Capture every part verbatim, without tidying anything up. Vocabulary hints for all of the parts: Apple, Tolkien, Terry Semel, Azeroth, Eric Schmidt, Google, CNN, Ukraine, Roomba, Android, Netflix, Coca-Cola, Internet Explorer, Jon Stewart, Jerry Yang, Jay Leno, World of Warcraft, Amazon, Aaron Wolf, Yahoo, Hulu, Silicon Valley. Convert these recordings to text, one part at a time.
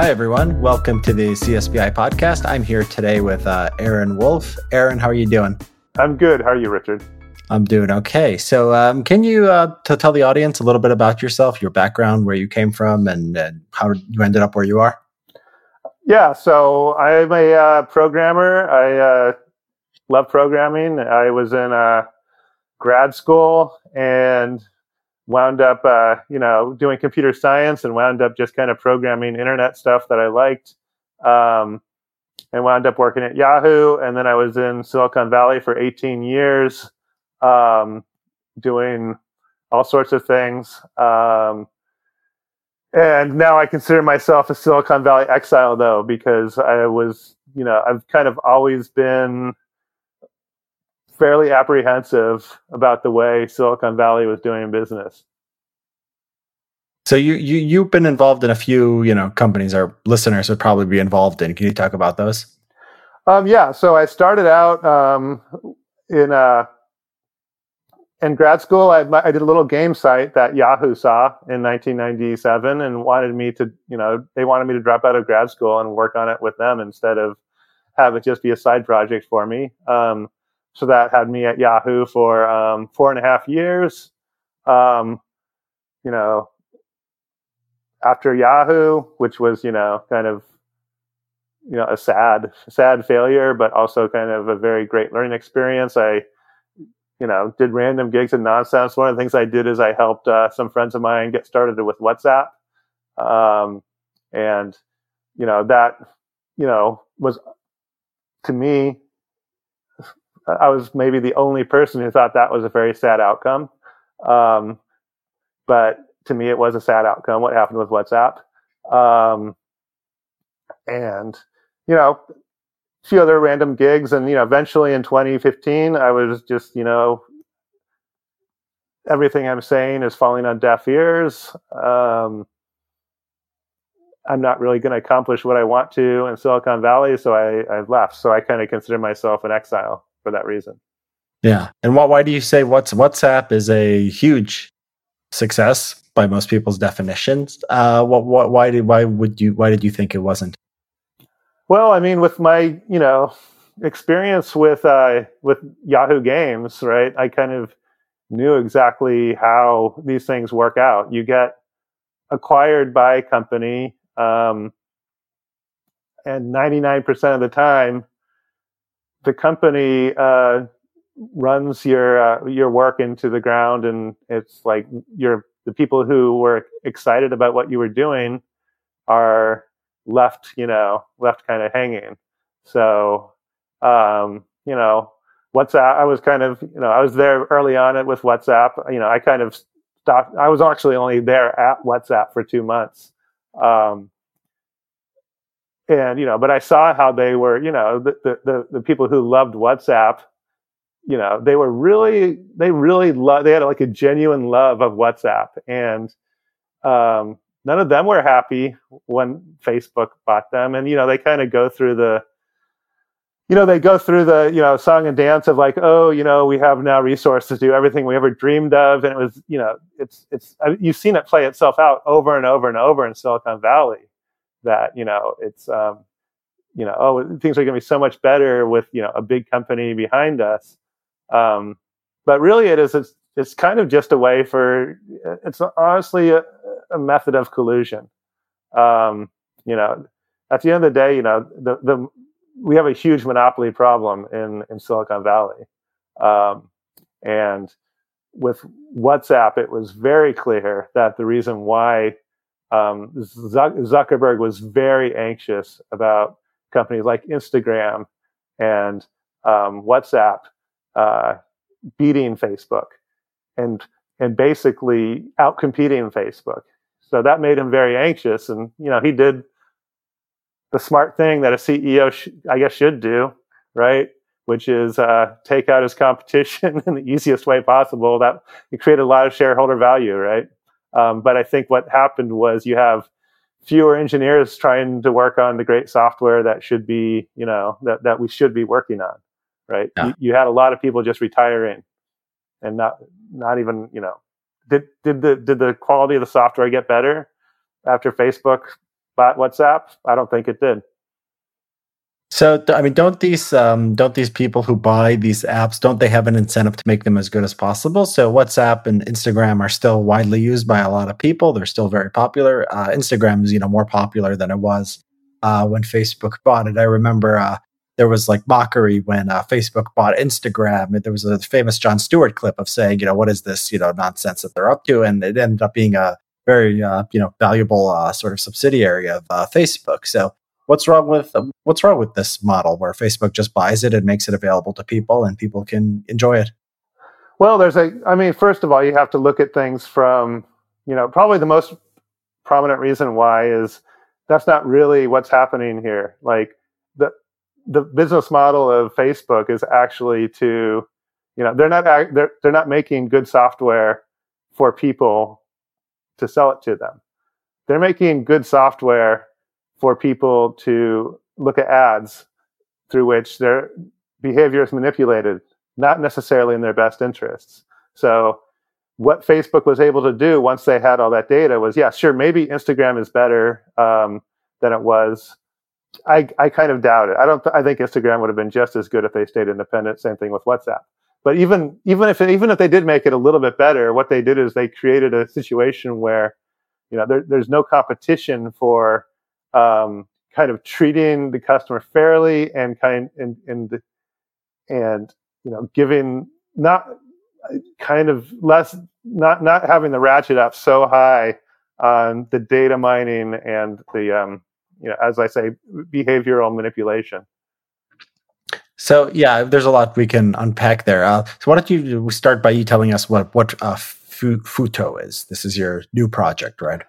Hi, everyone. Welcome to the C S B I podcast. I'm here today with uh, Aaron Wolf. Aaron, how are you doing? I'm good. How are you, Richard? I'm doing okay. So um, can you uh, t- tell the audience a little bit about yourself, your background, where you came from, and, and how you ended up where you are? Yeah, so I'm a uh, programmer. I uh, love programming. I was in uh, grad school and wound up, uh, you know, doing computer science and wound up just kind of programming internet stuff that I liked, um, and wound up working at Yahoo. And then I was in Silicon Valley for eighteen years, um, doing all sorts of things. Um, and now I consider myself a Silicon Valley exile, though, because I was, you know, I've kind of always been fairly apprehensive about the way Silicon Valley was doing business. So you, you, you've been involved in a few, you know, companies our listeners would probably be involved in. Can you talk about those? Um, yeah. So I started out um, in uh, in grad school. I, I did a little game site that Yahoo saw in nineteen ninety-seven and wanted me to, you know, they wanted me to drop out of grad school and work on it with them instead of have it just be a side project for me. Um, So that had me at Yahoo for um, four and a half years. Um, you know, after Yahoo, which was, you know, kind of, you know, a sad, sad failure, but also kind of a very great learning experience. I, you know, did random gigs and nonsense. One of the things I did is I helped uh, some friends of mine get started with WhatsApp. Um, and, you know, that, you know, was to me, I was maybe the only person who thought that was a very sad outcome. Um, but to me, it was a sad outcome, what happened with WhatsApp. Um, and, you know, a few other random gigs. And, you know, eventually in twenty fifteen, I was just, you know, everything I'm saying is falling on deaf ears. Um, I'm not really going to accomplish what I want to in Silicon Valley. So I, I left. So I kind of consider myself an exile for that reason. Yeah. And what, why do you say what's WhatsApp is a huge success by most people's definitions? Uh, what, what, why did, why would you, why did you think it wasn't? Well, I mean, with my, you know, experience with, uh, with Yahoo Games, right, I kind of knew exactly how these things work out. You get acquired by a company, um, and ninety-nine percent of the time, the company uh, runs your uh, your work into the ground, and it's like you're, the people who were excited about what you were doing are left, you know, left kind of hanging. So, um, you know, WhatsApp, I was kind of, you know, I was there early on it with WhatsApp. You know, I kind of stopped. I was actually only there at WhatsApp for two months. Um, And, you know, but I saw how they were, you know, the, the, the people who loved WhatsApp, you know, they were really, they really loved, they had like a genuine love of WhatsApp. And um, none of them were happy when Facebook bought them. And, you know, they kind of go through the, you know, they go through the, you know, song and dance of like, oh, you know, we have now resources to do everything we ever dreamed of. And it was, you know, it's, it's, you've seen it play itself out over and over and over in Silicon Valley. That, you know, it's, um, you know, oh, things are going to be so much better with, you know, a big company behind us. Um, but really it is, it's, it's kind of just a way for, it's honestly a, a method of collusion. Um, you know, at the end of the day, you know, the, the, we have a huge monopoly problem in, in Silicon Valley. Um, and with WhatsApp, it was very clear that the reason why Um, Zuckerberg was very anxious about companies like Instagram and um, WhatsApp uh, beating Facebook and and basically outcompeting Facebook. So that made him very anxious, and you know he did the smart thing that a C E O sh- I guess should do, right? Which is uh, take out his competition in the easiest way possible. That it created a lot of shareholder value, right? Um, but I think what happened was you have fewer engineers trying to work on the great software that should be, you know, that, that we should be working on, right? Yeah. You, you had a lot of people just retiring and not not even, you know, did did the did the quality of the software get better after Facebook bought WhatsApp? I don't think it did. So, I mean, don't these um, don't these people who buy these apps, don't they have an incentive to make them as good as possible? So WhatsApp and Instagram are still widely used by a lot of people. They're still very popular. Uh, Instagram is, you know, more popular than it was uh, when Facebook bought it. I remember uh, there was like mockery when uh, Facebook bought Instagram. There was a famous Jon Stewart clip of saying, you know, what is this, you know, nonsense that they're up to? And it ended up being a very, uh, you know, valuable uh, sort of subsidiary of uh, Facebook. So. What's wrong with um, what's wrong with this model where Facebook just buys it and makes it available to people and people can enjoy it? Well, there's a, I mean, first of all, you have to look at things from, you know, probably the most prominent reason why is that's not really what's happening here. Like the the business model of Facebook is actually to, you know, they're not they're they're not making good software for people to sell it to them. They're making good software for people to look at ads through which their behavior is manipulated, not necessarily in their best interests. So what Facebook was able to do once they had all that data was, yeah, sure, maybe Instagram is better um, than it was. I, I kind of doubt it. I don't. Th- I think Instagram would have been just as good if they stayed independent. Same thing with WhatsApp. But even even if even if they did make it a little bit better, what they did is they created a situation where, you know, there, there's no competition for Um, kind of treating the customer fairly and kind and and and you know giving not kind of less not not having the ratchet up so high on the data mining and the um, you know, as I say, behavioral manipulation. So yeah, there's a lot we can unpack there. Uh, so why don't you start by you telling us what what uh, FUTO is? This is your new project, right?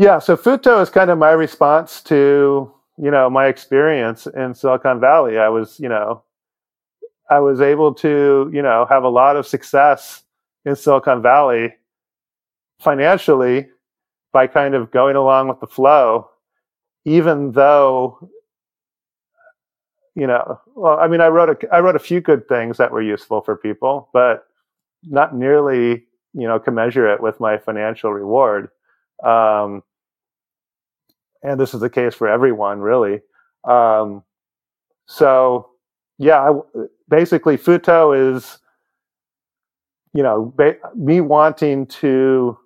Yeah, so FUTO is kind of my response to, you know, my experience in Silicon Valley. I was, you know, I was able to, you know, have a lot of success in Silicon Valley financially by kind of going along with the flow, even though, you know, well, I mean, I wrote a, I wrote a few good things that were useful for people, but not nearly, you know, commensurate with my financial reward. Um, And this is the case for everyone, really. Um, so, yeah, I, basically, FUTO is, you know, ba- me wanting to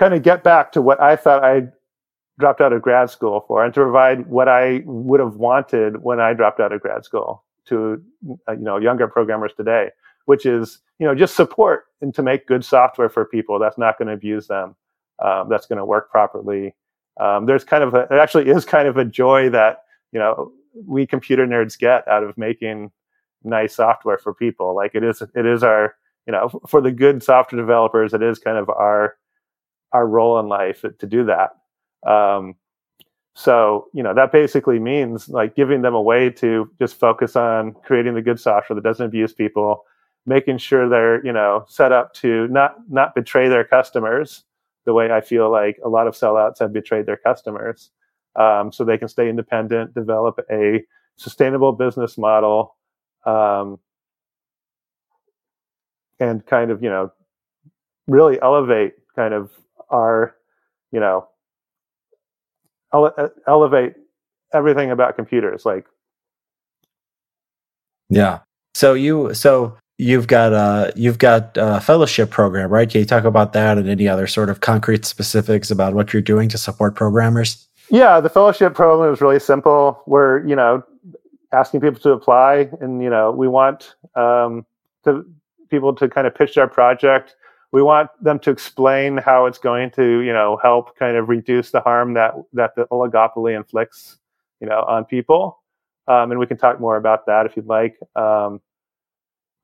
kind of get back to what I thought I dropped out of grad school for, and to provide what I would have wanted when I dropped out of grad school to, you know, younger programmers today, which is, you know, just support and to make good software for people that's not going to abuse them. Um, that's going to work properly. Um, there's kind of a, it actually is kind of a joy that, you know, we computer nerds get out of making nice software for people. Like it is, it is our, you know, for the good software developers, it is kind of our, our role in life to do that. Um, so, you know, that basically means like giving them a way to just focus on creating the good software that doesn't abuse people, making sure they're, you know, set up to not, not betray their customers the way I feel like a lot of sellouts have betrayed their customers, um, so they can stay independent, develop a sustainable business model, um, and kind of, you know, really elevate kind of our, you know, ele- elevate everything about computers. Like, yeah. So you, so. You've got a you've got a fellowship program, right? Can you talk about that and any other sort of concrete specifics about what you're doing to support programmers? Yeah, the fellowship program is really simple. We're, you know, asking people to apply, and you know, we want um, to, people to kind of pitch their project. We want them to explain how it's going to, you know, help kind of reduce the harm that that the oligopoly inflicts, you know, on people. Um, and we can talk more about that if you'd like. Um,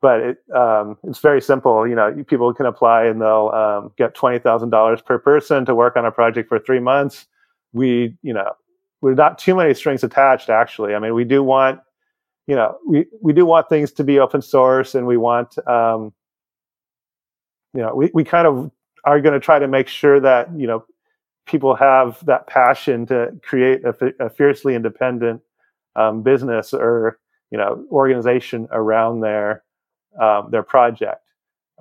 But it, um, it's very simple. You know, people can apply and they'll um, get twenty thousand dollars per person to work on a project for three months. We, you know, we're not too many strings attached, actually. I mean, we do want, you know, we, we do want things to be open source, and we want, um, you know, we, we kind of are going to try to make sure that, you know, people have that passion to create a, a fiercely independent um, business or, you know, organization around their Um, their project,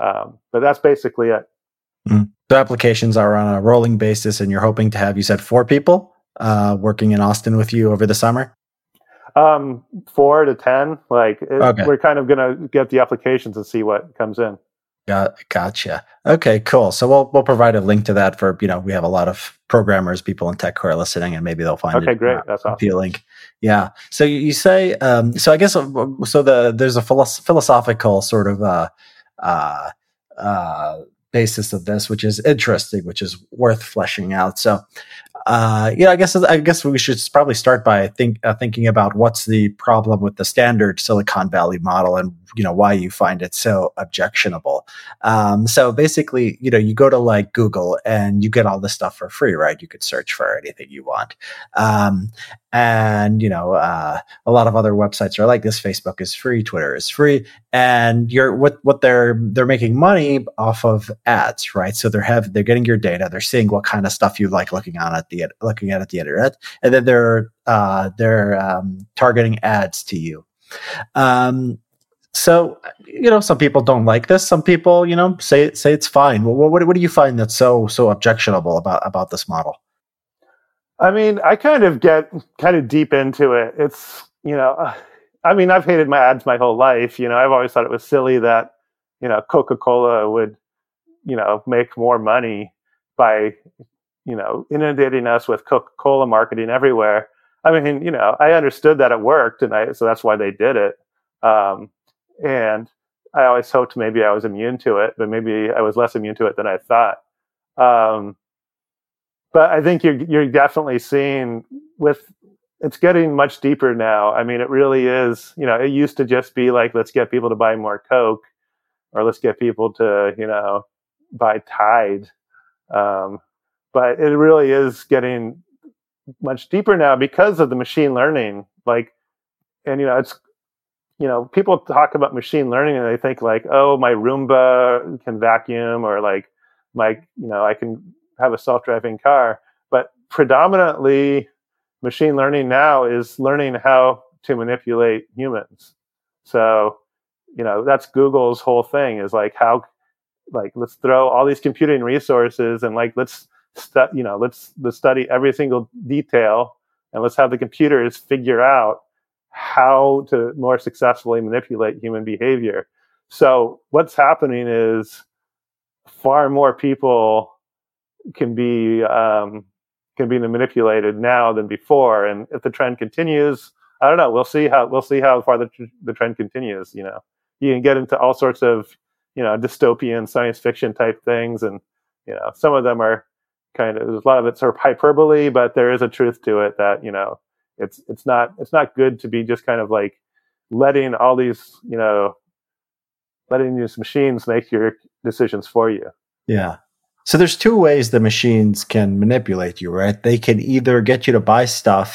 um, but that's basically it. Mm. So applications are on a rolling basis, and you're hoping to have, you said, four people uh, working in Austin with you over the summer? Um, four to ten. Like it, okay. We're kind of going to get the applications and see what comes in. Got, gotcha. Okay, cool. So we'll we'll provide a link to that for, you know, we have a lot of programmers, people in tech who are listening, and maybe they'll find okay, it great. That's appealing. Awesome. Yeah. So you, you say, um, so I guess, so the there's a philosophical sort of uh, uh, uh, basis of this, which is interesting, which is worth fleshing out. So, uh, yeah, I guess I guess we should probably start by think, uh, thinking about what's the problem with the standard Silicon Valley model, and you know why you find it so objectionable. Um, so basically, you know, you go to like Google and you get all this stuff for free, right? You could search for anything you want, um, and you know, uh, a lot of other websites are like this. Facebook is free, Twitter is free, and you're what what they're they're making money off of ads, right? So they're have they're getting your data, they're seeing what kind of stuff you like looking on at the looking at at the internet, and then they're uh, they're um, targeting ads to you. Um, So, you know, some people don't like this. Some people, you know, say say it's fine. Well, what what do you find that's so so objectionable about, about this model? I mean, I kind of get kind of deep into it. It's, you know, I mean, I've hated my ads my whole life. You know, I've always thought it was silly that, you know, Coca-Cola would, you know, make more money by, you know, inundating us with Coca-Cola marketing everywhere. I mean, you know, I understood that it worked, and I so that's why they did it. Um, And I always hoped maybe I was immune to it, but maybe I was less immune to it than I thought. Um, but I think you're, you're definitely seeing with it's getting much deeper now. I mean, it really is, you know, it used to just be like, let's get people to buy more Coke, or let's get people to, you know, buy Tide. Um, but it really is getting much deeper now because of the machine learning. Like, and, you know, it's, you know, people talk about machine learning and they think like, oh, my Roomba can vacuum, or like my, you know, I can have a self-driving car. But predominantly machine learning now is learning how to manipulate humans. So, you know, that's Google's whole thing is like how, like, let's throw all these computing resources and like, let's, stu- you know, let's, let's study every single detail, and let's have the computers figure out how to more successfully manipulate human behavior. So what's happening is far more people can be um, can be manipulated now than before. And if the trend continues, I don't know. We'll see how we'll see how far the the trend continues. You know, you can get into all sorts of, you know, dystopian science fiction type things, and you know, some of them are kind of, a lot of it's sort of hyperbole, but there is a truth to it that, you know, It's it's not it's not good to be just kind of like letting all these, you know, letting these machines make your decisions for you. Yeah. So there's two ways the machines can manipulate you, right? They can either get you to buy stuff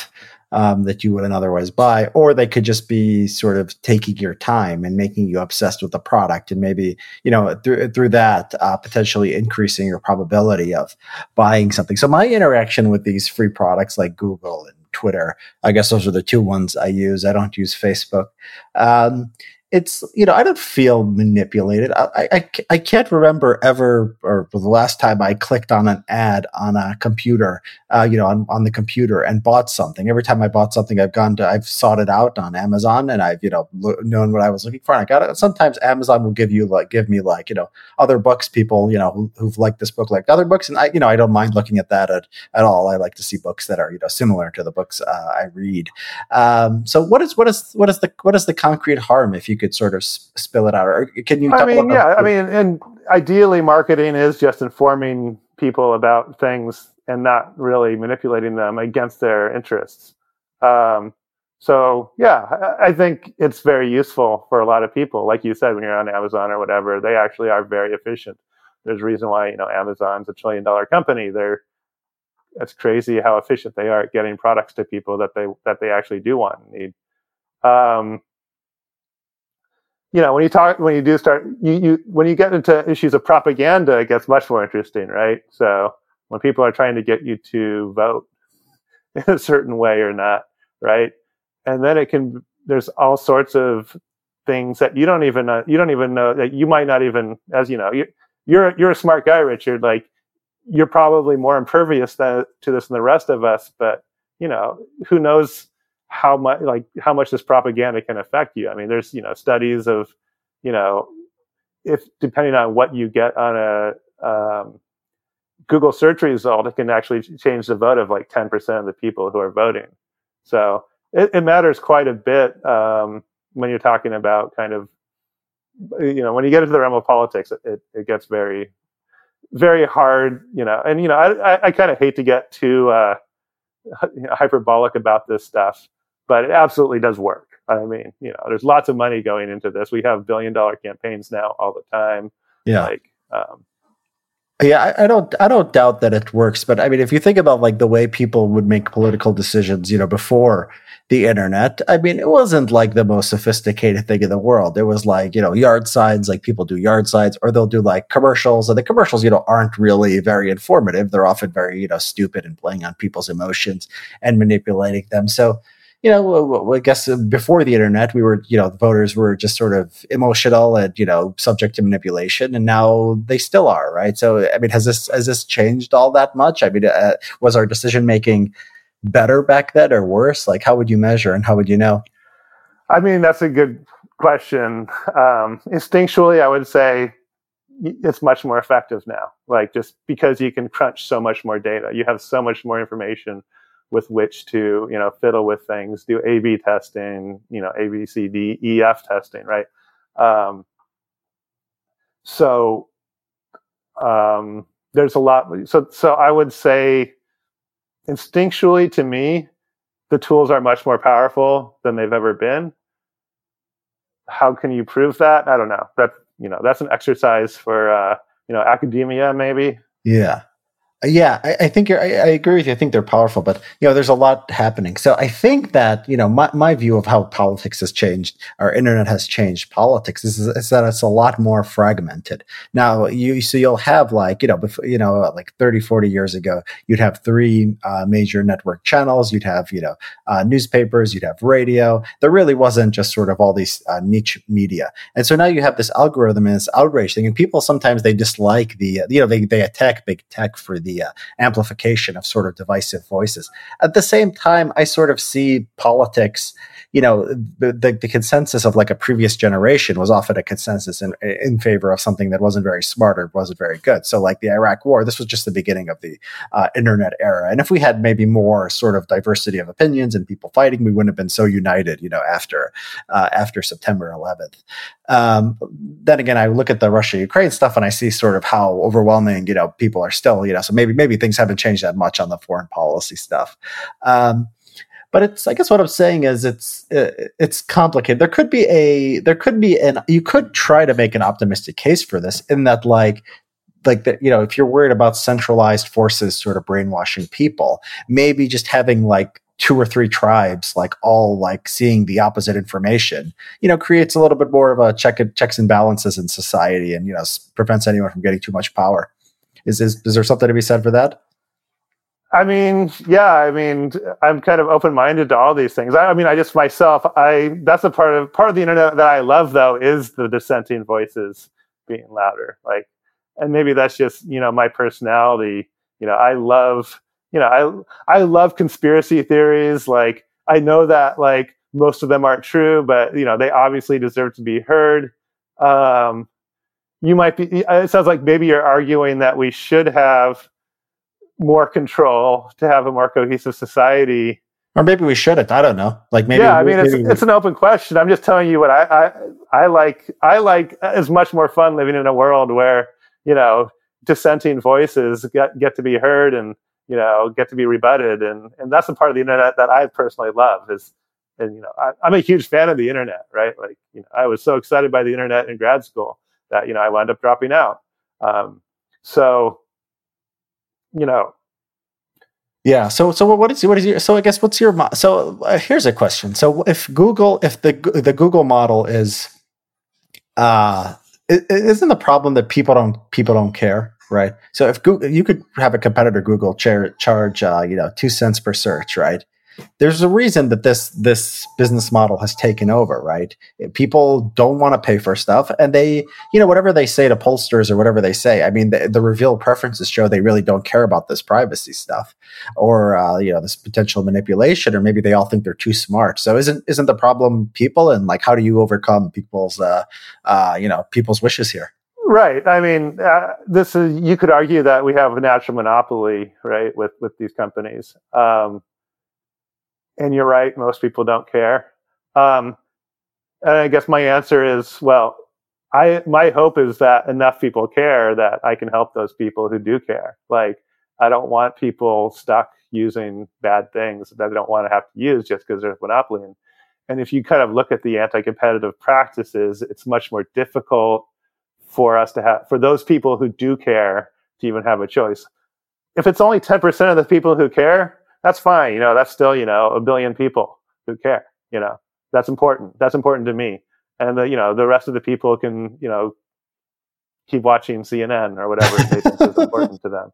um, that you wouldn't otherwise buy, or they could just be sort of taking your time and making you obsessed with the product, and maybe, you know, through through that uh, potentially increasing your probability of buying something. So my interaction with these free products like Google and Twitter, I guess those are the two ones I use. I don't use Facebook. Um, it's, you know, I don't feel manipulated. I, I, I can't remember ever, or the last time I clicked on an ad on a computer, uh, you know, on, on the computer and bought something. Every time I bought something, I've gone to, I've sought it out on Amazon, and I've, you know, lo- known what I was looking for. And I got it. Sometimes Amazon will give you like, give me like, you know, other books, people, you know, who, who've liked this book, liked other books. And I, you know, I don't mind looking at that at, at all. I like to see books that are, you know, similar to the books uh, I read. Um, so what is, what is, what is the, what is the concrete harm if you could sort of spill it out, or can you? I mean, yeah, I mean, and ideally, marketing is just informing people about things and not really manipulating them against their interests. Um, so, yeah, I think it's very useful for a lot of people. Like you said, when you're on Amazon or whatever, they actually are very efficient. There's a reason why, you know, Amazon's a trillion dollar company. They're it's crazy how efficient they are at getting products to people that they that they actually do want and need. Um, You know, when you talk, when you do start, you, you when you get into issues of propaganda, it gets much more interesting, right? So when people are trying to get you to vote in a certain way or not, right? And then it can, there's all sorts of things that you don't even know, you don't even know that you might not even, as you know, you, you're you're a smart guy, Richard. Like you're probably more impervious than, to this than the rest of us, but you know, who knows how much, like how much this propaganda can affect you. I mean, there's, you know, studies of, you know, if depending on what you get on a um, Google search result, it can actually change the vote of like ten percent of the people who are voting. So it, it matters quite a bit um, when you're talking about kind of, you know, when you get into the realm of politics, it, it, it gets very, very hard, you know, and, you know, I, I, I kind of hate to get too uh, you know, hyperbolic about this stuff, but it absolutely does work. I mean, you know, there's lots of money going into this. We have billion dollar campaigns now all the time. Yeah. Like, um, yeah, I, I don't, I don't doubt that it works, but I mean, if you think about like the way people would make political decisions, you know, before the internet, I mean, it wasn't like the most sophisticated thing in the world. It was like, you know, yard signs, like people do yard signs, or they'll do like commercials, and the commercials, you know, aren't really very informative. They're often very, you know, stupid and playing on people's emotions and manipulating them. So, you know, I guess before the internet, we were, you know, voters were just sort of emotional and, you know, subject to manipulation, and now they still are, right? So, I mean, has this has this changed all that much? I mean, uh, was our decision making better back then or worse? Like, how would you measure and how would you know? I mean, that's a good question. Um, instinctually, I would say it's much more effective now. Like, just because you can crunch so much more data, you have so much more information with which to, you know, fiddle with things, do A B testing, you know, A, B, C, D, E, F testing, right? Um, so um, there's a lot. So, so I would say, instinctually, to me, the tools are much more powerful than they've ever been. How can you prove that? I don't know. That, you know, that's an exercise for uh, you know, academia, maybe. Yeah. Yeah, I, I think you're, I, I agree with you. I think they're powerful, but you know, there's a lot happening. So I think that, you know, my, my view of how politics has changed, our internet has changed politics, is, is that it's a lot more fragmented now. You so you'll have like, you know, before, you know, like thirty, forty years ago, you'd have three uh, major network channels. You'd have, you know, uh, newspapers. You'd have radio. There really wasn't just sort of all these uh, niche media. And so now you have this algorithm and this outrage thing, and people sometimes they dislike the, you know, they they attack big tech for the the uh, amplification of sort of divisive voices. At the same time, I sort of see politics, you know, the, the, the consensus of like a previous generation was often a consensus in, in favor of something that wasn't very smart or wasn't very good. So like the Iraq War, this was just the beginning of the uh, internet era. And if we had maybe more sort of diversity of opinions and people fighting, we wouldn't have been so united, you know, after uh, after September eleventh. Um, then again, I look at the Russia-Ukraine stuff and I see sort of how overwhelming, you know, people are still, you know, so maybe maybe things haven't changed that much on the foreign policy stuff. Um, but it's, I guess what I'm saying is it's it's complicated. There could be a there could be an you could try to make an optimistic case for this in that like. Like that, you know, if you're worried about centralized forces sort of brainwashing people, maybe just having like two or three tribes, like all like seeing the opposite information, you know, creates a little bit more of a check checks and balances in society, and you know, prevents anyone from getting too much power. Is is, is there something to be said for that? I mean, yeah, I mean, I'm kind of open-minded to all these things. I, I mean, I just myself, I that's a part of part of the internet that I love though is the dissenting voices being louder, like. And maybe that's just, you know, my personality. You know, I love, you know, I I love conspiracy theories. Like, I know that, like, most of them aren't true, but, you know, they obviously deserve to be heard. Um, you might be, it sounds like maybe you're arguing that we should have more control to have a more cohesive society. Or maybe we shouldn't. I don't know. Like maybe. Yeah, I mean, maybe it's, maybe. It's an open question. I'm just telling you what I, I, I like. I like, it's much more fun living in a world where, you know, dissenting voices get, get to be heard and, you know, get to be rebutted. And, and that's the part of the internet that I personally love is, and, you know, I, I'm a huge fan of the internet, right? Like, you know, I was so excited by the internet in grad school that, you know, I wound up dropping out. Um, so, you know, Yeah. So, so what is what is your? So, I guess what's your? Mo- so, uh, here's a question. So, if Google, if the the Google model is, uh, isn't the problem that people don't people don't care, right? So if Google, you could have a competitor Google char- charge uh, you know two cents per search, right? there's a reason that this this business model has taken over, right? People don't want to pay for stuff, and they, you know, whatever they say to pollsters or whatever they say, I mean, the, the reveal preferences show they really don't care about this privacy stuff or, uh, you know, this potential manipulation, or maybe they all think they're too smart. So isn't isn't the problem people, and like, how do you overcome people's, uh, uh, you know, people's wishes here? Right. I mean, uh, this is, you could argue that we have a natural monopoly, right, with, with these companies. Um, And you're right, most people don't care. Um, and I guess my answer is, well, I my hope is that enough people care that I can help those people who do care. Like, I don't want people stuck using bad things that they don't want to have to use just because there's monopoly. And, and if you kind of look at the anti-competitive practices, it's much more difficult for us to have, for those people who do care to even have a choice. If it's only ten percent of the people who care, that's fine. You know, that's still, you know, a billion people who care, you know, that's important. That's important to me. And the, you know, the rest of the people can, you know, keep watching C N N or whatever they think is important to them.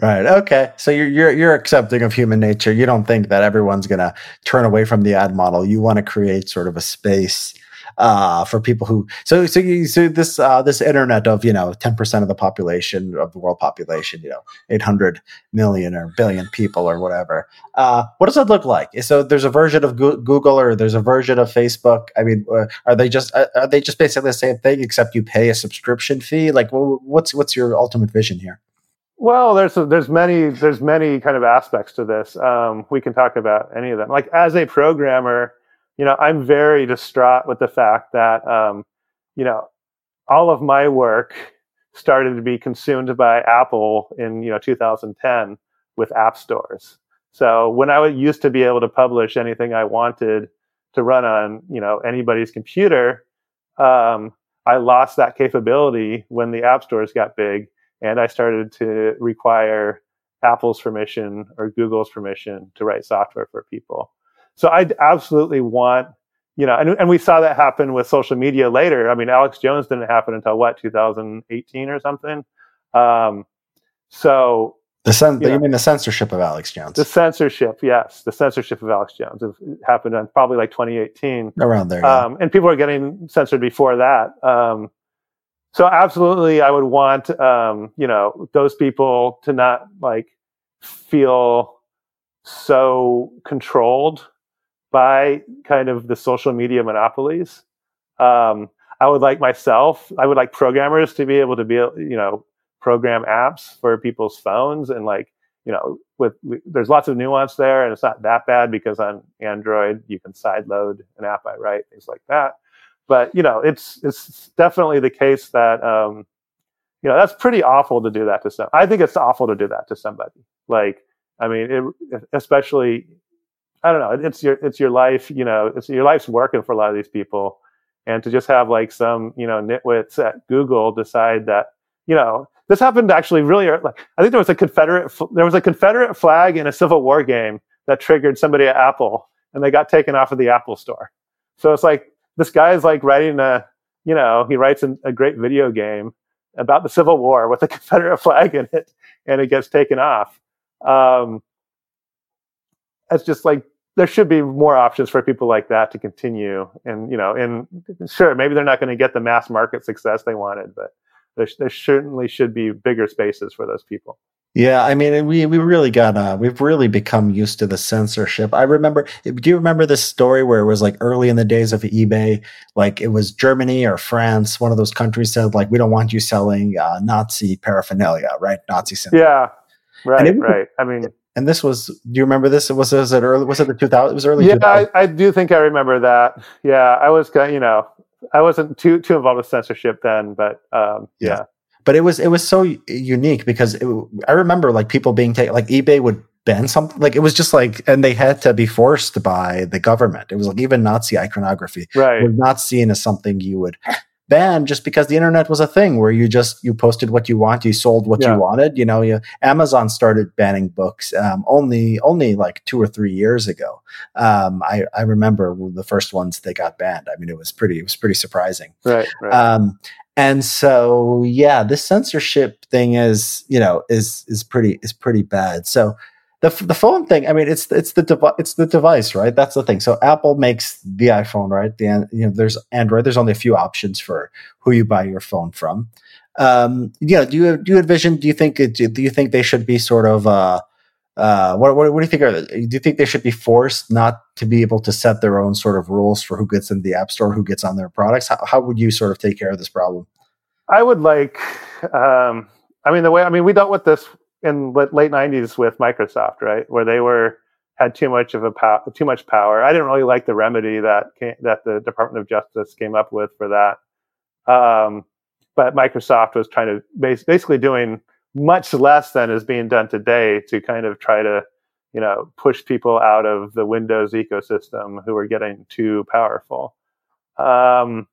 Right. Okay. So you're, you're, you're accepting of human nature. You don't think that everyone's going to turn away from the ad model. You want to create sort of a space uh, for people who, so, so you, so this, uh, this internet of, you know, ten percent of the population of the world population, you know, eight hundred million or billion people or whatever. Uh, what does that look like? So there's a version of Google, or there's a version of Facebook. I mean, are they just, are they just basically the same thing, except you pay a subscription fee? Like, what's, what's your ultimate vision here? Well, there's, there's many, there's many kind of aspects to this. Um, we can talk about any of them. Like, as a programmer, you know, I'm very distraught with the fact that, um, you know, all of my work started to be consumed by Apple in, you know, two thousand ten with app stores. So when I used to be able to publish anything I wanted to run on, you know, anybody's computer, um, I lost that capability when the app stores got big, and I started to require Apple's permission or Google's permission to write software for people. So I absolutely want, you know, and, and we saw that happen with social media later. I mean, Alex Jones didn't happen until what, two thousand eighteen or something. Um, so the sen- you, know, you mean the censorship of Alex Jones? The censorship, yes, the censorship of Alex Jones it happened on probably like twenty eighteen, around there. Yeah. Um, and people were getting censored before that. Um, so absolutely, I would want, um, you know, those people to not like feel so controlled by kind of the social media monopolies. Um, I would like myself, I would like programmers to be able to be, you know, program apps for people's phones. And like, you know, with we, there's lots of nuance there, and it's not that bad because on Android, you can sideload an app I write, things like that. But, you know, it's it's definitely the case that, um, you know, that's pretty awful to do that to some. I think it's awful to do that to somebody. Like, I mean, it, especially... I don't know. It's your, it's your life, you know, it's your life's working for a lot of these people. And to just have like some, you know, nitwits at Google decide that, you know, this happened actually really, like, I think there was a Confederate, there was a Confederate flag in a Civil War game that triggered somebody at Apple, and they got taken off of the Apple store. So it's like, this guy is like writing a, you know, he writes an, a great video game about the Civil War with a Confederate flag in it, and it gets taken off. Um, It's just like, there should be more options for people like that to continue. And, you know, and sure, maybe they're not going to get the mass market success they wanted, but there, there certainly should be bigger spaces for those people. Yeah, I mean, we we really got uh, we've really become used to the censorship. I remember. Do you remember this story where it was like early in the days of eBay, like it was Germany or France, one of those countries said like, we don't want you selling uh, Nazi paraphernalia, right? Nazi symbols. Yeah, right, it, right. I mean. And this was, do you remember this? Was, was it early? Was it the two thousands? It was early. Yeah, I, I do think I remember that. Yeah, I was, you know, I wasn't too too involved with censorship then, but um, yeah. yeah. But it was it was so unique because it, I remember like people being taken, like eBay would ban something, like it was just like, and they had to be forced by the government. It was like even Nazi iconography right. was not seen as something you would ban just because the internet was a thing where you just, you posted what you want, you sold what yeah. you wanted. You know, you, Amazon started banning books um, only, only like two or three years ago. Um, I, I remember the first ones they got banned. I mean, it was pretty, it was pretty surprising. Right. right. Um, and so, yeah, this censorship thing is, you know, is, is pretty, is pretty bad. So, The the phone thing, I mean, it's it's the devi- it's the device, right? That's the thing. So Apple makes the iPhone, right? The you know, there's Android. There's only a few options for who you buy your phone from. Um, you know, do you do you envision? Do you think do you think they should be sort of uh, uh, what, what what do you think? Are, do you think they should be forced not to be able to set their own sort of rules for who gets in the App Store, who gets on their products? How, how would you sort of take care of this problem? I would like. Um, I mean, the way I mean, we dealt with this in the late nineties with Microsoft, right, where they were had too much of a pow- too much power. I didn't really like the remedy that came, that the Department of Justice came up with for that, um, but Microsoft was trying to bas- basically doing much less than is being done today to kind of try to, you know, push people out of the Windows ecosystem who were getting too powerful. Um,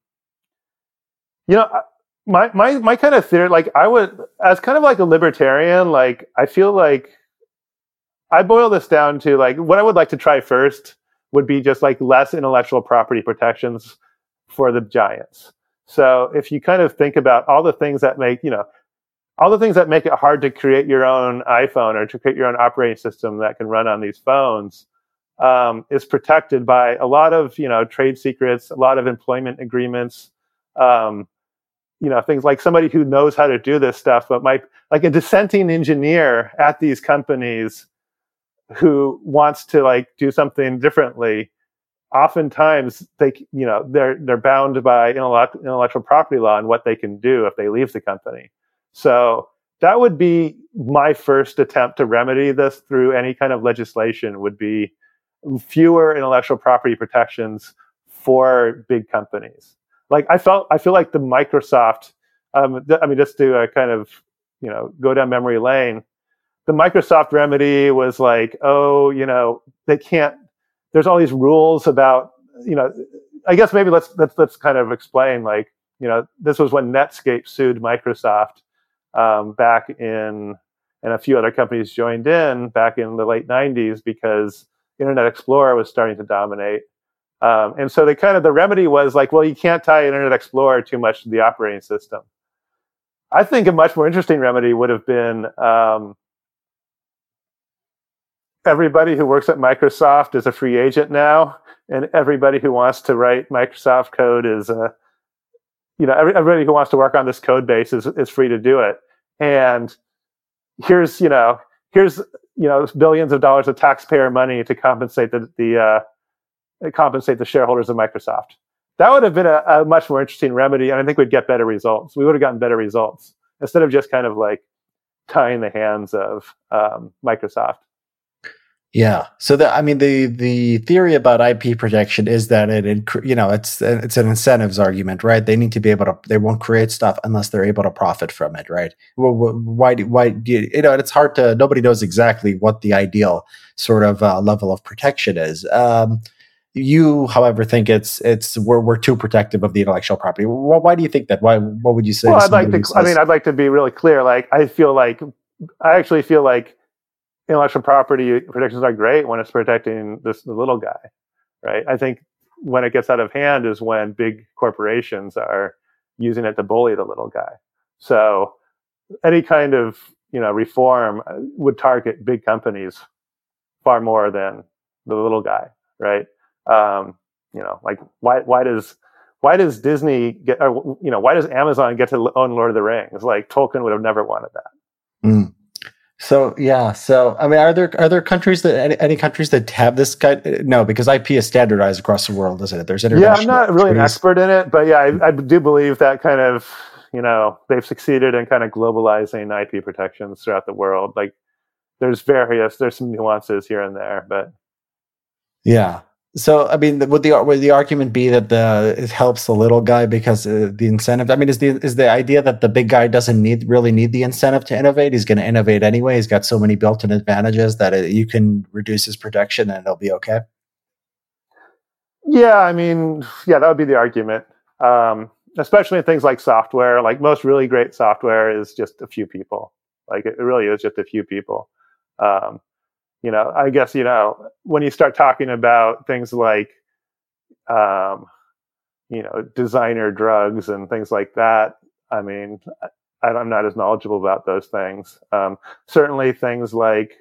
you know. I, My my my kind of theory, like I would, as kind of like a libertarian, like I feel like I boil this down to like what I would like to try first would be just like less intellectual property protections for the giants. So if you kind of think about all the things that make, you know, all the things that make it hard to create your own iPhone or to create your own operating system that can run on these phones, um, is protected by a lot of, you know, trade secrets, a lot of employment agreements. Um, You know, things like somebody who knows how to do this stuff, but might like a dissenting engineer at these companies who wants to like do something differently. Oftentimes, they you know they're they're bound by intellectual property law and what they can do if they leave the company. So that would be my first attempt to remedy this through any kind of legislation. Would be fewer intellectual property protections for big companies. Like I felt, I feel like the Microsoft. Um, th- I mean, just to uh, kind of, you know, go down memory lane, the Microsoft remedy was like, oh, you know, they can't. There's all these rules about, you know, I guess maybe let's let's let's kind of explain. Like, you know, this was when Netscape sued Microsoft um, back in, and a few other companies joined in back in the late nineties because Internet Explorer was starting to dominate. Um, and so they kind of the remedy was like, well, you can't tie Internet Explorer too much to the operating system. I think a much more interesting remedy would have been um, everybody who works at Microsoft is a free agent now, and everybody who wants to write Microsoft code is, uh, you know, every, everybody who wants to work on this code base is is free to do it. And here's, you know, here's, you know, billions of dollars of taxpayer money to compensate the the. Uh, compensate the shareholders of Microsoft. That would have been a, a much more interesting remedy, and I think we'd get better results. We would have gotten better results instead of just kind of like tying the hands of um, Microsoft. Yeah. So the, I mean, the the theory about I P protection is that it, you know, it's it's an incentives argument, right? They need to be able to. They won't create stuff unless they're able to profit from it, right? Well, why do why do you, you know? It's hard to. Nobody knows exactly what the ideal sort of uh, level of protection is. Um, You, however, think it's it's we're we're too protective of the intellectual property. Well, why do you think that? Why? What would you say? Well, I'd like to. I mean, I'd like to be really clear. Like, I feel like I actually feel like intellectual property protections are great when it's protecting this the little guy, right? I think when it gets out of hand is when big corporations are using it to bully the little guy. So any kind of, you know, reform would target big companies far more than the little guy, right? Um, you know, like why why does why does Disney get, or, you know, why does Amazon get to own Lord of the Rings? Like Tolkien would have never wanted that. Mm. So yeah, so I mean, are there are there countries that any, any countries that have this kind? No, because I P is standardized across the world, isn't it? There's international. Yeah, I'm not really countries. An expert in it, but yeah, I, I do believe that kind of, you know, they've succeeded in kind of globalizing I P protections throughout the world. Like there's various there's some nuances here and there, but yeah. So, I mean, would the would the argument be that the it helps the little guy because uh, the incentive? I mean, is the is the idea that the big guy doesn't need really need the incentive to innovate? He's going to innovate anyway. He's got so many built-in advantages that it, you can reduce his production and it'll be okay. Yeah, I mean, yeah, that would be the argument, um, especially in things like software. Like most really great software is just a few people. Like it really is just a few people. Um, You know, I guess, you know, when you start talking about things like, um, you know, designer drugs and things like that, I mean, I, I'm not as knowledgeable about those things. Um, certainly things like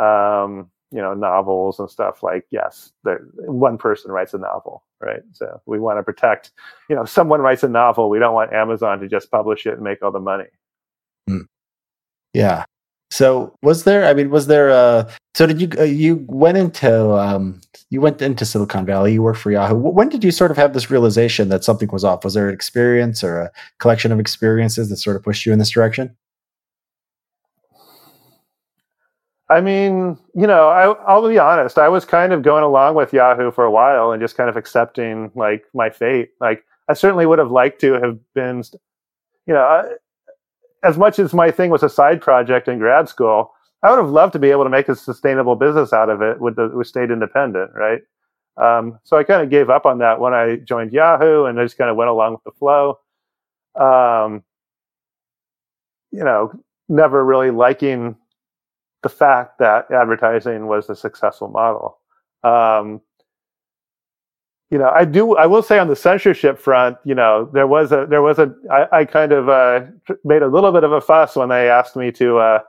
um, you know, novels and stuff. Like, yes, one person writes a novel, right? So we want to protect, you know, someone writes a novel. We don't want Amazon to just publish it and make all the money. Mm. Yeah. So was there, I mean, was there a, so did you, uh, you went into, um, you went into Silicon Valley, you worked for Yahoo. When did you sort of have this realization that something was off? Was there an experience or a collection of experiences that sort of pushed you in this direction? I mean, you know, I, I'll be honest, I was kind of going along with Yahoo for a while and just kind of accepting like my fate. Like I certainly would have liked to have been, you know, I, as much as my thing was a side project in grad school, I would have loved to be able to make a sustainable business out of it with the with stayed independent, right? Um, so I kind of gave up on that when I joined Yahoo, and I just kind of went along with the flow. Um, you know, never really liking the fact that advertising was the successful model. Um, you know, I do, I will say on the censorship front, you know, there was a, there was a, I, I kind of uh, made a little bit of a fuss when they asked me to, uh,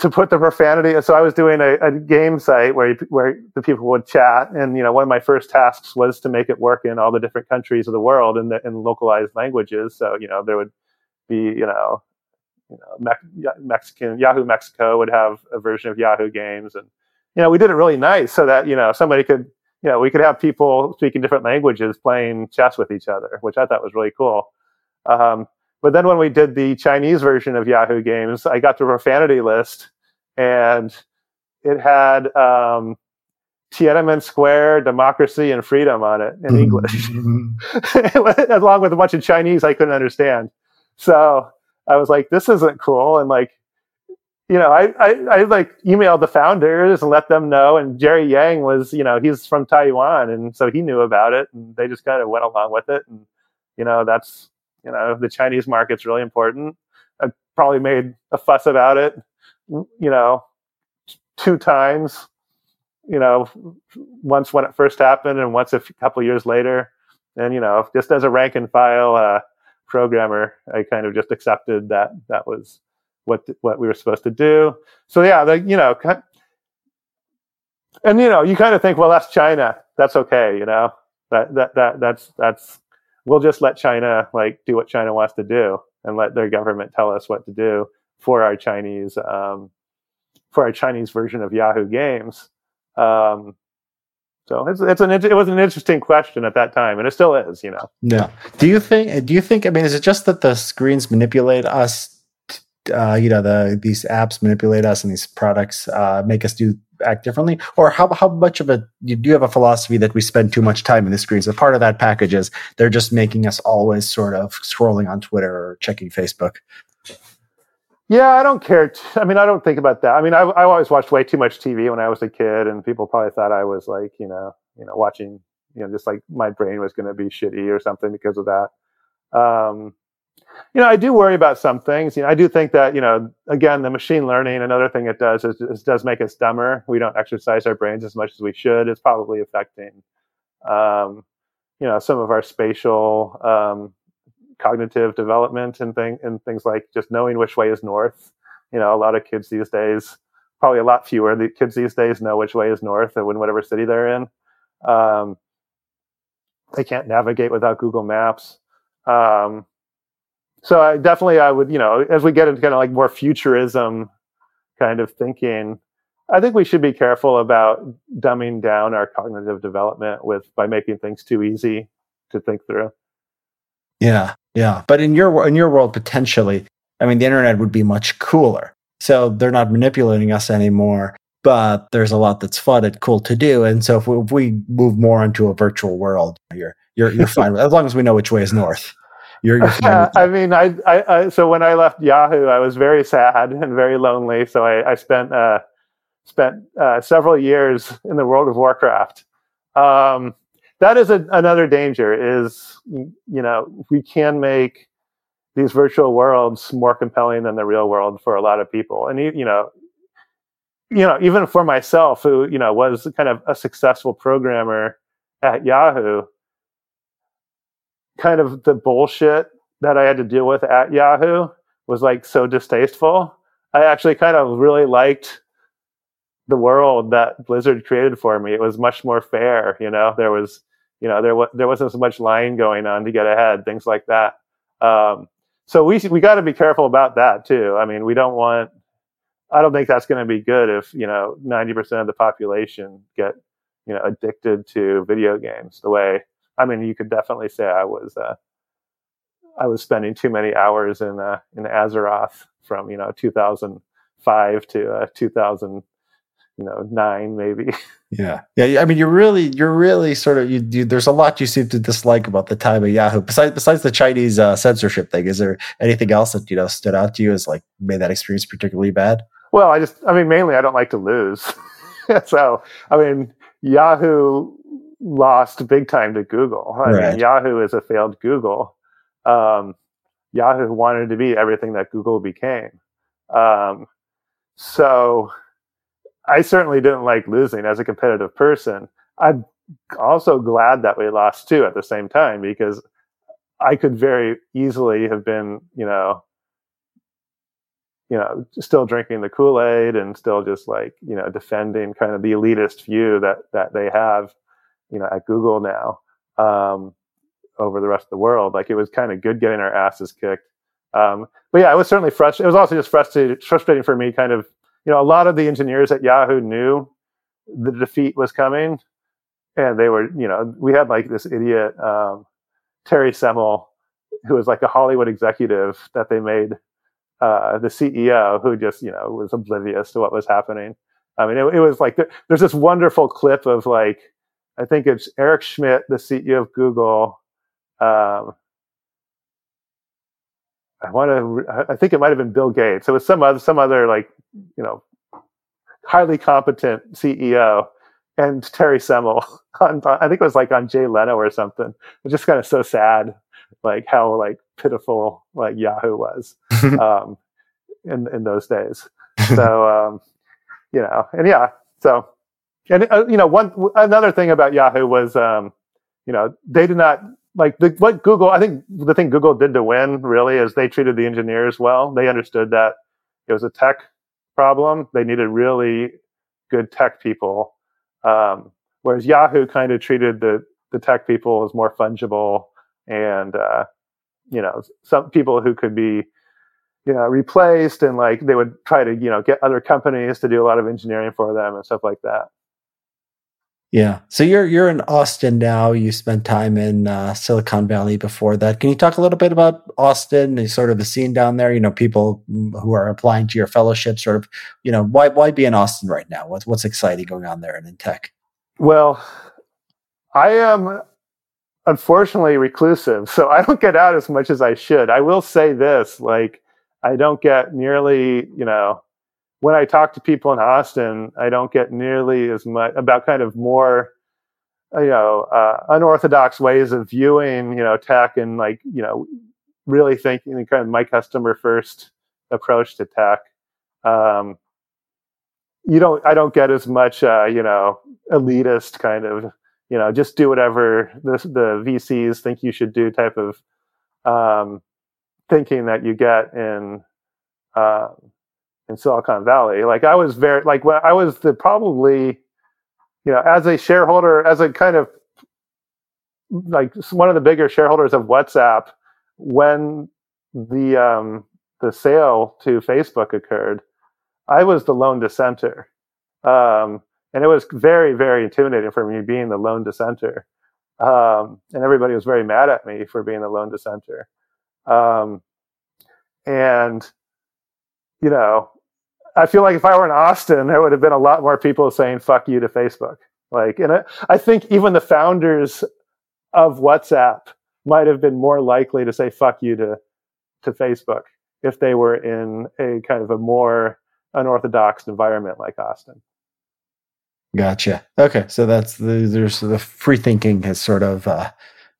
to put the profanity. So I was doing a, a game site where, you, where the people would chat. And, you know, one of my first tasks was to make it work in all the different countries of the world in the, in localized languages. So, you know, there would be, you know, you know, Me- Mexican, Yahoo Mexico would have a version of Yahoo games. And, you know, we did it really nice so that, you know, somebody could, you know, we could have people speaking different languages playing chess with each other, which I thought was really cool. Um, but then when we did the Chinese version of Yahoo games, I got the profanity list, and it had um, Tiananmen Square, democracy, and freedom on it in English, along with a bunch of Chinese I couldn't understand. So I was like, this isn't cool. And like, you know, I, I, I like emailed the founders and let them know. And Jerry Yang was, you know, he's from Taiwan. And so he knew about it, and they just kind of went along with it. And, you know, that's, you know, the Chinese market's really important. I probably made a fuss about it, you know, two times, you know, once when it first happened and once a f- couple years later. And, you know, just as a rank and file uh, programmer, I kind of just accepted that that was what what we were supposed to do. So yeah, like, you know, and you know, you kind of think, well, that's China, that's okay, you know, that that that that's that's we'll just let China like do what China wants to do and let their government tell us what to do for our Chinese um, for our Chinese version of Yahoo games. Um, so it's it's an it was an interesting question at that time, and it still is, you know. Yeah. Do you think? Do you think? I mean, is it just that the screens manipulate us? Uh, you know, the these apps manipulate us, and these products uh, make us do act differently? Or how how much of a do you have a philosophy that we spend too much time in the screens? So part of that package is they're just making us always sort of scrolling on Twitter or checking Facebook. Yeah, I don't care. T- I mean, I don't think about that. I mean, I I always watched way too much T V when I was a kid, and people probably thought I was like, you know, you know, watching, you know, just like my brain was going to be shitty or something because of that. Um, You know, I do worry about some things. You know, I do think that, you know, again, the machine learning, another thing it does is it does make us dumber. We don't exercise our brains as much as we should. It's probably affecting, um, you know, some of our spatial um, cognitive development and, thing, and things like just knowing which way is north. You know, a lot of kids these days, probably a lot fewer the kids these days know which way is north in whatever city they're in. Um, they can't navigate without Google Maps. Um So I definitely, I would, you know, as we get into kind of like more futurism kind of thinking, I think we should be careful about dumbing down our cognitive development with by making things too easy to think through. Yeah, yeah. But in your in your world, potentially, I mean, the internet would be much cooler. So they're not manipulating us anymore, but there's a lot that's fun and cool to do. And so if we, if we move more into a virtual world, you're you're you're fine as long as we know which way is north. You're, you're uh, I mean, I, I, I, so when I left Yahoo, I was very sad and very lonely. So I, I spent, uh, spent, uh, several years in the World of Warcraft. Um, that is a, another danger is, you know, we can make these virtual worlds more compelling than the real world for a lot of people. And, you know, you know, even for myself, who, you know, was kind of a successful programmer at Yahoo, kind of the bullshit that I had to deal with at Yahoo was like so distasteful. I actually kind of really liked the world that Blizzard created for me. It was much more fair, you know. There was, you know, there was there wasn't so much lying going on to get ahead, things like that. Um, so we we got to be careful about that too. I mean, we don't want. I don't think that's going to be good if you know ninety percent of the population get you know addicted to video games. The way I mean, you could definitely say I was uh, I was spending too many hours in uh, in Azeroth from you know two thousand five to uh, two thousand. You know, nine maybe. Yeah, yeah. I mean, you're really, you're really sort of. You, you there's a lot you seem to dislike about the time of Yahoo. Besides, besides the Chinese uh, censorship thing, is there anything else that you know stood out to you as like made that experience particularly bad? Well, I just, I mean, mainly I don't like to lose. So, I mean, Yahoo lost big time to Google. I right. mean, Yahoo is a failed Google. Um, Yahoo wanted to be everything that Google became. Um, so. I certainly didn't like losing as a competitive person. I'm also glad that we lost too at the same time, because I could very easily have been, you know, you know, still drinking the Kool-Aid and still just like, you know, defending kind of the elitist view that, that they have, you know, at Google now, um, over the rest of the world. Like it was kind of good getting our asses kicked. Um, but yeah, it was certainly frustrating. It was also just frustrated, frustrating for me kind of, you know, a lot of the engineers at Yahoo knew the defeat was coming, and they were, you know, we had like this idiot, um, Terry Semel, who was like a Hollywood executive that they made uh, the C E O, who just, you know, was oblivious to what was happening. I mean, it, it was like, the, there's this wonderful clip of like, I think it's Eric Schmidt, the C E O of Google. Um, I want to, I think it might've been Bill Gates. It was some other, some other like, you know, highly competent C E O, and Terry Semel. On, I think it was like on Jay Leno or something. It's just kind of so sad, like how like pitiful like Yahoo was um, in in those days. So um, you know, and yeah, so and uh, you know, one another thing about Yahoo was um, you know they did not like the, what Google. I think the thing Google did to win really is they treated the engineers well. They understood that it was a tech problem. They needed really good tech people, um, whereas Yahoo kind of treated the the tech people as more fungible and uh, you know some people who could be you know replaced, and like they would try to you know get other companies to do a lot of engineering for them and stuff like that. Yeah. So you're you're in Austin now. You spent time in uh, Silicon Valley before that. Can you talk a little bit about Austin and sort of the scene down there? You know, people who are applying to your fellowship, sort of, you know, why why be in Austin right now? What's what's exciting going on there and in tech? Well, I am unfortunately reclusive, so I don't get out as much as I should. I will say this, like, I don't get nearly, you know, when I talk to people in Austin, I don't get nearly as much about kind of more, you know, uh, unorthodox ways of viewing, you know, tech and like, you know, really thinking kind of my customer first approach to tech. Um, you don't, I don't get as much, uh, you know, elitist kind of, you know, just do whatever the, the V Cs think you should do type of um, thinking that you get in, uh, in Silicon Valley. Like I was very, like when I was the probably, you know, as a shareholder, as a kind of like one of the bigger shareholders of WhatsApp, when the, um, the sale to Facebook occurred, I was the lone dissenter. Um, and it was very, very intimidating for me being the lone dissenter. Um, and everybody was very mad at me for being the lone dissenter. Um, and, you know, I feel like if I were in Austin, there would have been a lot more people saying "fuck you" to Facebook. Like, and I, I think even the founders of WhatsApp might have been more likely to say "fuck you" to to Facebook if they were in a kind of a more unorthodox environment like Austin. Gotcha. Okay, so that's the there's the free thinking has sort of uh,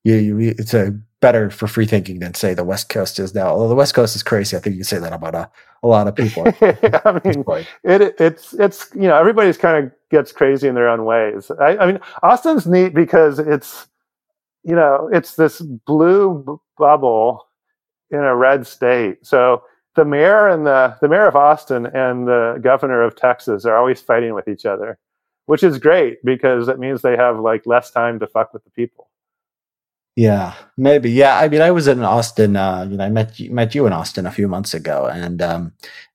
you, you it's a better for free thinking than say the West Coast is now. Although the West Coast is crazy, I think you say that about a, a lot of people. I mean, it, it's it's you know everybody's kind of gets crazy in their own ways. I, I mean, Austin's neat because it's you know it's this blue b- bubble in a red state. So the mayor and the the mayor of Austin and the governor of Texas are always fighting with each other, which is great because it means they have like less time to fuck with the people. Yeah, maybe. Yeah, I mean, I was in Austin. Uh, you know, I met met you in Austin a few months ago, and um,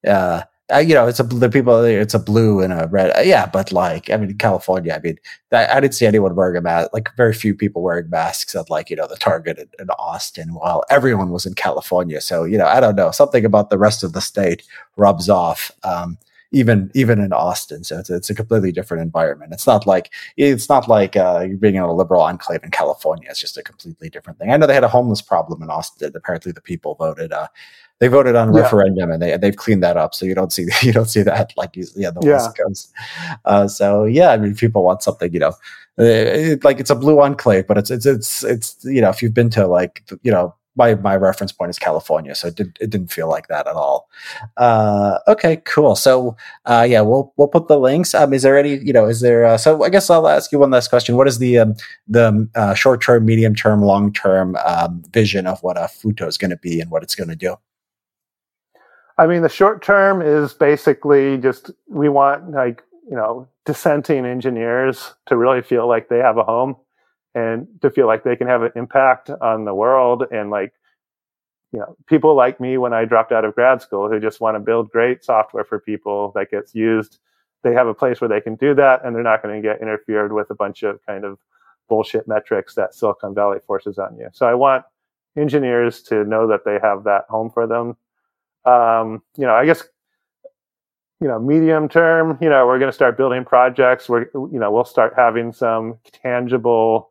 uh, you know, it's a the people. It's a blue and a red. Yeah, but like, I mean, California. I mean, I, I didn't see anyone wearing a mask. Like, very few people wearing masks at like you know the Target in, in Austin, while everyone was in California. So you know, I don't know. Something about the rest of the state rubs off. Um, Even even in Austin, so it's it's a completely different environment. It's not like it's not like uh, you're being in a liberal enclave in California. It's just a completely different thing. I know they had a homeless problem in Austin. Apparently, the people voted. Uh, they voted on a yeah. referendum, and they they've cleaned that up. So you don't see you don't see that like you, yeah the yeah. West Coast. Uh, so yeah, I mean, people want something, you know, it, like it's a blue enclave, but it's it's it's it's you know if you've been to like you know. My my reference point is California, so it didn't it didn't feel like that at all. Uh, okay, cool. So uh, yeah, we'll we'll put the links. Um, is there any you know is there? Uh, so I guess I'll ask you one last question. What is the um, the uh, short term, medium term, long term um, vision of what a FUTO is going to be and what it's going to do? I mean, the short term is basically just we want like you know dissenting engineers to really feel like they have a home. And to feel like they can have an impact on the world. And like, you know, people like me when I dropped out of grad school who just want to build great software for people that gets used, they have a place where they can do that and they're not going to get interfered with a bunch of kind of bullshit metrics that Silicon Valley forces on you. So I want engineers to know that they have that home for them. Um, you know, I guess, you know, medium term, you know, we're going to start building projects where, you know, we'll start having some tangible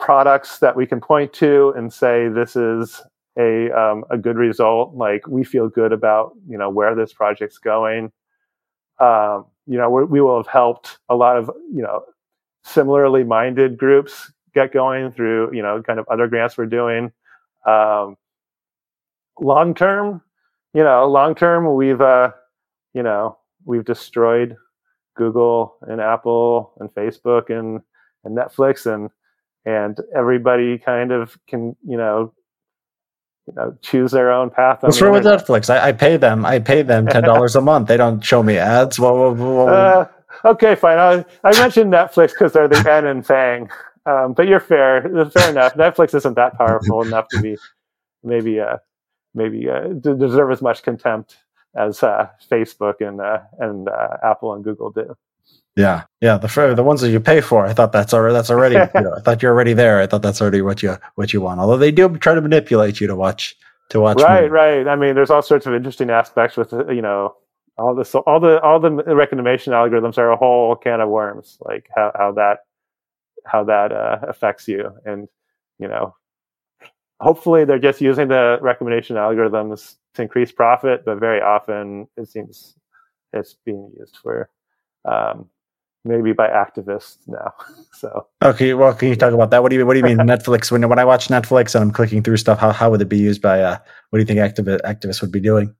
products that we can point to and say this is a um, a good result. Like we feel good about you know where this project's going. Um, you know we're, we will have helped a lot of you know similarly minded groups get going through you know kind of other grants we're doing. Um, long term, you know, long term we've uh, you know we've destroyed Google and Apple and Facebook and and Netflix and. And everybody kind of can, you know, you know, choose their own path. What's wrong with Netflix? I, I pay them. I pay them ten dollars a month. They don't show me ads. Whoa, whoa, whoa, whoa. Uh, okay, fine. I, I mentioned Netflix because they're the N and Fang. Um, but you're fair. Fair enough. Netflix isn't that powerful enough to be maybe uh, maybe uh, deserve as much contempt as uh, Facebook and uh, and uh, Apple and Google do. Yeah, yeah, the the ones that you pay for. I thought that's already that's already. You know, I thought you're already there. I thought that's already what you what you want. Although they do try to manipulate you to watch to watch. Right, movies. Right. I mean, there's all sorts of interesting aspects with you know all the all the all the recommendation algorithms are a whole can of worms. Like how, how that how that uh, affects you, and you know, hopefully they're just using the recommendation algorithms to increase profit, but very often it seems it's being used for. Um, Maybe by activists now. So okay, well, can you talk about that? What do you what do you mean Netflix? When when I watch Netflix and I'm clicking through stuff, how how would it be used by? Uh, what do you think activi- activists would be doing?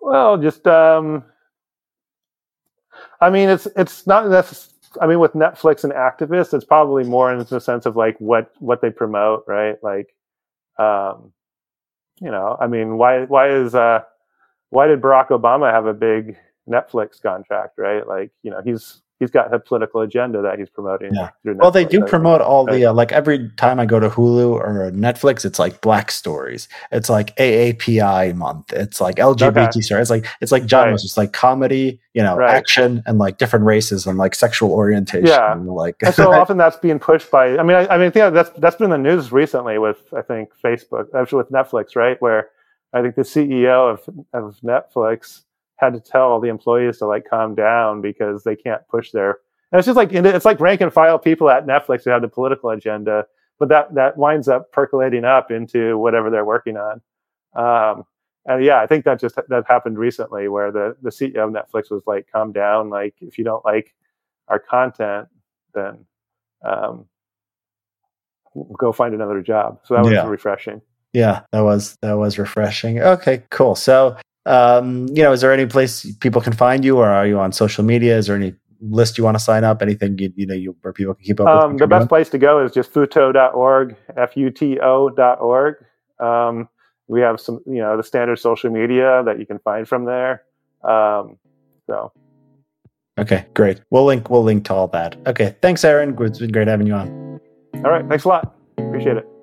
Well, just um, I mean, it's it's not that's I mean, with Netflix and activists, it's probably more in the sense of like what what they promote, right? Like, um, you know, I mean, why why is uh, why did Barack Obama have a big Netflix contract, right? Like, you know, he's He's got a political agenda that he's promoting. Yeah. Well, they do promote all the, uh, like every time I go to Hulu or Netflix, it's like Black Stories. It's like A A P I month. It's like L G B T okay. stories. It's like, it's like John right. was just like comedy, you know, right. action and like different races and like sexual orientation. Yeah. And like, and so often that's being pushed by, I mean, I, I mean, yeah, that's, that's been the news recently with, I think, Facebook, actually with Netflix, right? Where I think the C E O of, of Netflix had to tell all the employees to like calm down because they can't push their. And it's just like it's like rank and file people at Netflix who have the political agenda, but that that winds up percolating up into whatever they're working on. Um, and yeah, I think that just that happened recently where the the C E O of Netflix was like, "Calm down! Like if you don't like our content, then um, go find another job." So that was yeah. refreshing. Yeah, that was that was refreshing. Okay, cool. So. Um, you know, is there any place people can find you, or are you on social media? Is there any list you want to sign up? Anything you, you know you, where people can keep up? Um, with the best doing? place to go is just futo dot org, F U T O dot org. Um, We have some, you know, the standard social media that you can find from there. Um, so. Okay, great. We'll link, we'll link to all that. Okay. Thanks, Aaron. It's been great having you on. All right. Thanks a lot. Appreciate it.